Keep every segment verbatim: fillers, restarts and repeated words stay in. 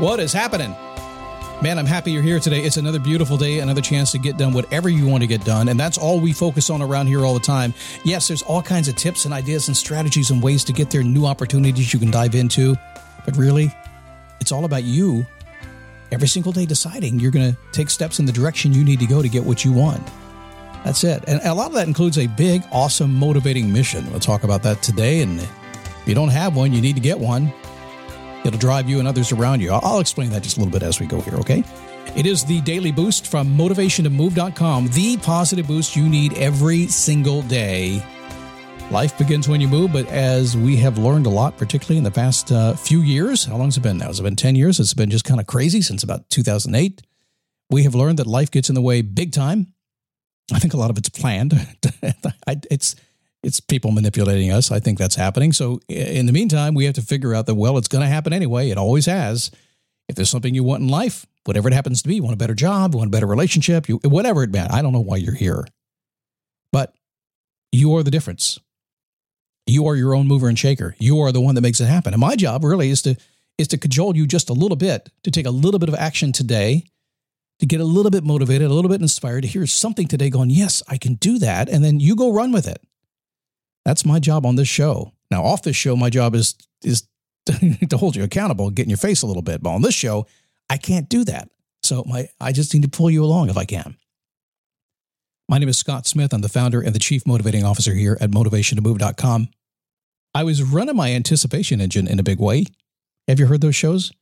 What is happening? Man, I'm happy you're here today. It's another beautiful day, another chance to get done whatever you want to get done. And that's all we focus on around here all the time. Yes, there's all kinds of tips and ideas and strategies and ways to get there, new opportunities you can dive into. But really, it's all about you every single day deciding you're going to take steps in the direction you need to go to get what you want. That's it. And a lot of that includes a big, awesome, motivating mission. We'll talk about that today. And if you don't have one, you need to get one. It'll drive you and others around you. I'll explain that just a little bit as we go here, okay? It is the Daily Boost from motivation to move dot com, the positive boost you need every single day. Life begins when you move, but as we have learned a lot, particularly in the past uh, few years, how long has it been now? Has it been ten years? It's been just kind of crazy since about two thousand eight. We have learned that life gets in the way big time. I think a lot of it's planned. it's It's people manipulating us. I think that's happening. So in the meantime, we have to figure out that, well, it's going to happen anyway. It always has. If there's something you want in life, whatever it happens to be, you want a better job, you want a better relationship, you, whatever it may be. I don't know why you're here, but you are the difference. You are your own mover and shaker. You are the one that makes it happen. And my job really is to, is to cajole you just a little bit, to take a little bit of action today, to get a little bit motivated, a little bit inspired, to hear something today going, yes, I can do that. And then you go run with it. That's my job on this show. Now, off this show, my job is is to hold you accountable, get in your face a little bit. But on this show, I can't do that. So my I just need to pull you along if I can. My name is Scott Smith. I'm the founder and the chief motivating officer here at motivation to move dot com. I was running my anticipation engine in a big way. Have you heard those shows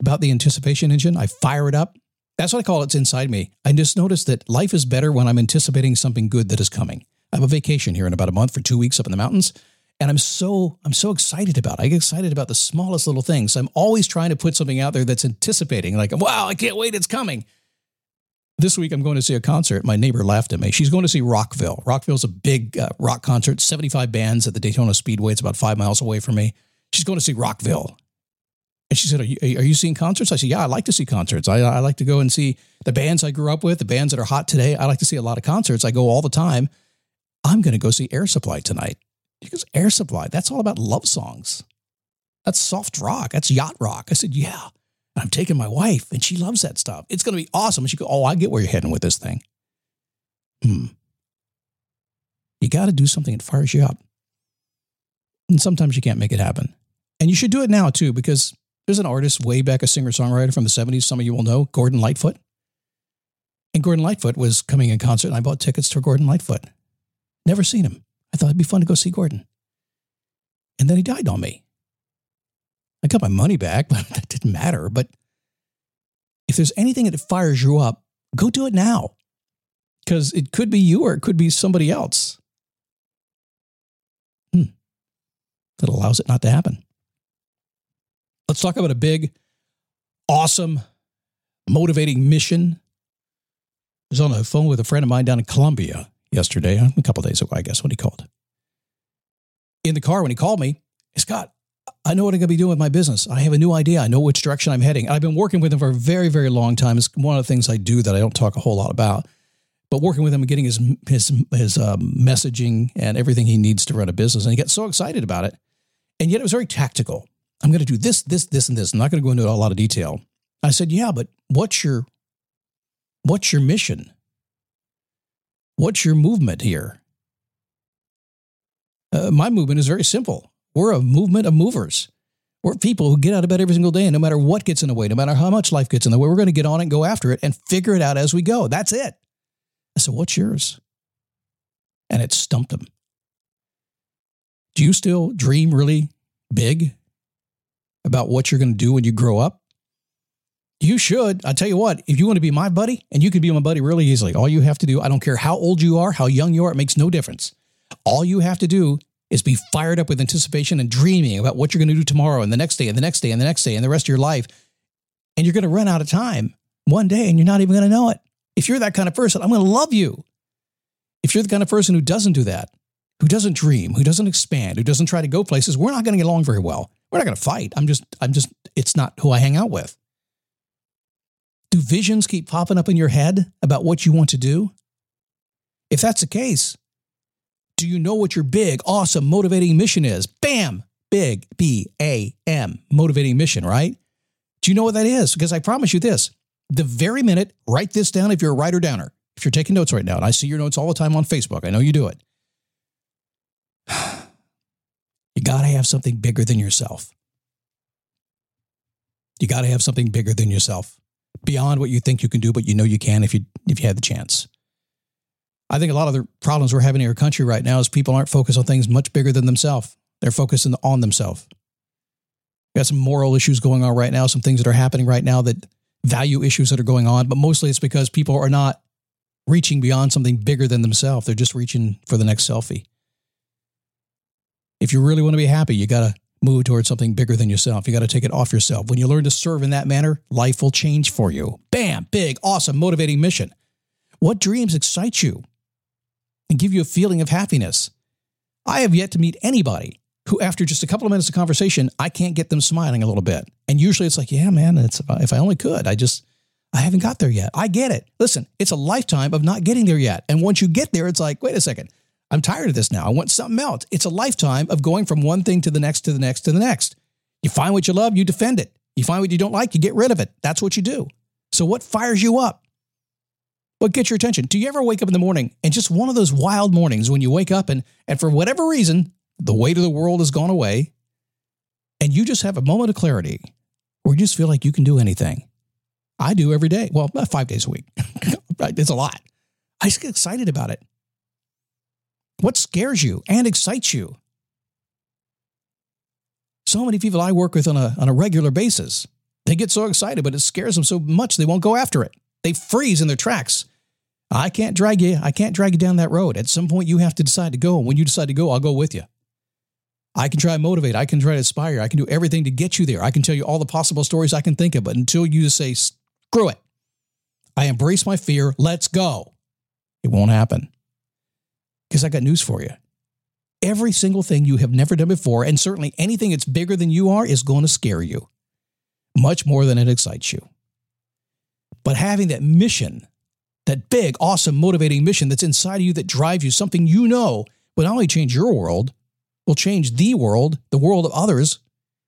about the anticipation engine? I fire it up. That's what I call it. It's inside me. I just noticed that life is better when I'm anticipating something good that is coming. I have a vacation here in about a month for two weeks up in the mountains. And I'm so, I'm so excited about it. I get excited about the smallest little things. I'm always trying to put something out there that's anticipating, like, wow, I can't wait. It's coming. This week, I'm going to see a concert. My neighbor laughed at me. She's going to see Rockville. Rockville's a big uh, rock concert, seventy-five bands at the Daytona Speedway. It's about five miles away from me. She's going to see Rockville. And she said, are you, are you seeing concerts? I said, yeah, I like to see concerts. I, I like to go and see the bands I grew up with, the bands that are hot today. I like to see a lot of concerts. I go all the time. I'm going to go see Air Supply tonight. Because Air Supply, that's all about love songs. That's soft rock. That's yacht rock. I said, yeah. And I'm taking my wife, and she loves that stuff. It's going to be awesome. And she goes, oh, I get where you're heading with this thing. Hmm. You got to do something that fires you up. And sometimes you can't make it happen. And you should do it now, too, because there's an artist way back, a singer-songwriter from the seventies, some of you will know, Gordon Lightfoot. And Gordon Lightfoot was coming in concert, and I bought tickets for Gordon Lightfoot. Never seen him. I thought it'd be fun to go see Gordon. And then he died on me. I got my money back, but that didn't matter. But if there's anything that fires you up, go do it now. Because it could be you or it could be somebody else. Hmm. That allows it not to happen. Let's talk about a big, awesome, motivating mission. I was on the phone with a friend of mine down in Columbia yesterday, a couple of days ago, I guess, when he called. In the car, when he called me, Scott, I know what I'm going to be doing with my business. I have a new idea. I know which direction I'm heading. I've been working with him for a very, very long time. It's one of the things I do that I don't talk a whole lot about. But working with him and getting his his his um, messaging and everything he needs to run a business. And he got so excited about it. And yet it was very tactical. I'm going to do this, this, this, and this. I'm not going to go into a lot of detail. I said, yeah, but what's your, what's your mission? What's your movement here? Uh, my movement is very simple. We're a movement of movers. We're people who get out of bed every single day, and no matter what gets in the way, no matter how much life gets in the way, we're going to get on it and go after it and figure it out as we go. That's it. I said, what's yours? And it stumped them. Do you still dream really big about what you're going to do when you grow up? You should. I tell you what, if you want to be my buddy, and you can be my buddy really easily, all you have to do, I don't care how old you are, how young you are, it makes no difference. All you have to do is be fired up with anticipation and dreaming about what you're going to do tomorrow and the next day and the next day and the next day and the rest of your life. And you're going to run out of time one day and you're not even going to know it. If you're that kind of person, I'm going to love you. If you're the kind of person who doesn't do that, who doesn't dream, who doesn't expand, who doesn't try to go places, we're not going to get along very well. We're not going to fight. I'm just, I'm just, it's not who I hang out with. Do visions keep popping up in your head about what you want to do? If that's the case, do you know what your big, awesome, motivating mission is? Bam! Big, B A M, motivating mission, right? Do you know what that is? Because I promise you this, the very minute, write this down if you're a writer-downer. If you're taking notes right now, and I see your notes all the time on Facebook, I know you do it. You got to have something bigger than yourself. You got to have something bigger than yourself. Beyond what you think you can do, but you know you can if you if you had the chance. I think a lot of the problems we're having in our country right now is people aren't focused on things much bigger than themselves. They're focused on themselves. We got some moral issues going on right now, some things that are happening right now, that value issues that are going on, but mostly it's because people are not reaching beyond something bigger than themselves. They're just reaching for the next selfie. If you really want to be happy, you got to move towards something bigger than yourself. You got to take it off yourself. When you learn to serve in that manner, life will change for you. Bam, big, awesome, motivating mission. What dreams excite you and give you a feeling of happiness? I have yet to meet anybody who, after just a couple of minutes of conversation, I can't get them smiling a little bit. And usually it's like, yeah, man, it's, if I only could, I just, I haven't got there yet. I get it. Listen, it's a lifetime of not getting there yet. And once you get there, it's like, wait a second, I'm tired of this now. I want something else. It's a lifetime of going from one thing to the next, to the next, to the next. You find what you love, you defend it. You find what you don't like, you get rid of it. That's what you do. So what fires you up? What gets your attention? Do you ever wake up in the morning and just one of those wild mornings when you wake up and, and for whatever reason, the weight of the world has gone away and you just have a moment of clarity where you just feel like you can do anything? I do every day. Well, about five days a week. It's a lot. I just get excited about it. What scares you and excites you? So many people I work with on a, on a regular basis, they get so excited, but it scares them so much they won't go after it. They freeze in their tracks. I can't drag you. I can't drag you down that road. At some point, you have to decide to go. And when you decide to go, I'll go with you. I can try to motivate. I can try to inspire. I can do everything to get you there. I can tell you all the possible stories I can think of. But until you say, screw it, I embrace my fear. Let's go. It won't happen. Because I got news for you. Every single thing you have never done before, and certainly anything that's bigger than you are, is going to scare you much more than it excites you. But having that mission, that big, awesome, motivating mission that's inside of you that drives you, something you know will not only change your world, will change the world, the world of others,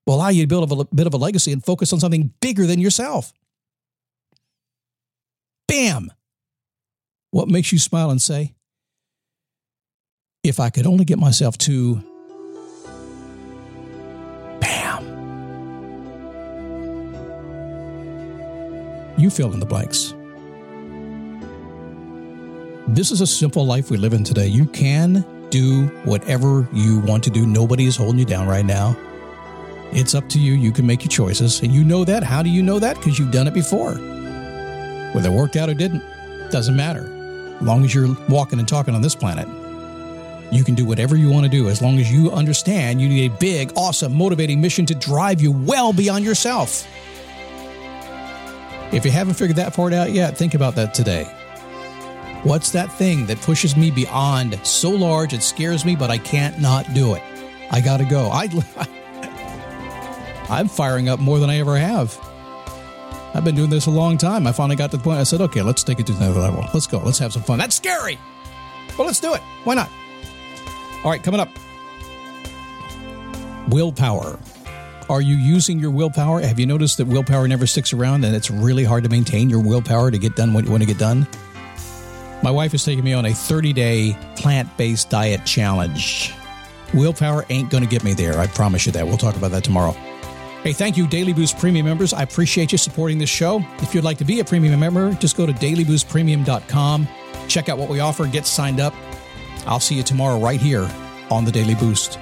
will allow you to build a bit of a legacy and focus on something bigger than yourself. Bam! What makes you smile and say, if I could only get myself to... You fill in the blanks. This is a simple life we live in today. You can do whatever you want to do. Nobody is holding you down right now. It's up to you. You can make your choices. And you know that. How do you know that? Because you've done it before. Whether it worked out or didn't, doesn't matter. As long as you're walking and talking on this planet, you can do whatever you want to do. As long as you understand you need a big, awesome, motivating mission to drive you well beyond yourself. If you haven't figured that part out yet, think about that today. What's that thing that pushes me beyond so large it scares me, but I can't not do it? I got to go. I, I'm firing up more than I ever have. I've been doing this a long time. I finally got to the point I said, okay, let's take it to another level. Let's go. Let's have some fun. That's scary. Well, let's do it. Why not? All right, coming up. Willpower. Are you using your willpower? Have you noticed that willpower never sticks around and it's really hard to maintain your willpower to get done what you want to get done? My wife is taking me on a thirty-day plant-based diet challenge. Willpower ain't going to get me there. I promise you that. We'll talk about that tomorrow. Hey, thank you, Daily Boost Premium members. I appreciate you supporting this show. If you'd like to be a premium member, just go to daily boost premium dot com. Check out what we offer. Get signed up. I'll see you tomorrow right here on the Daily Boost.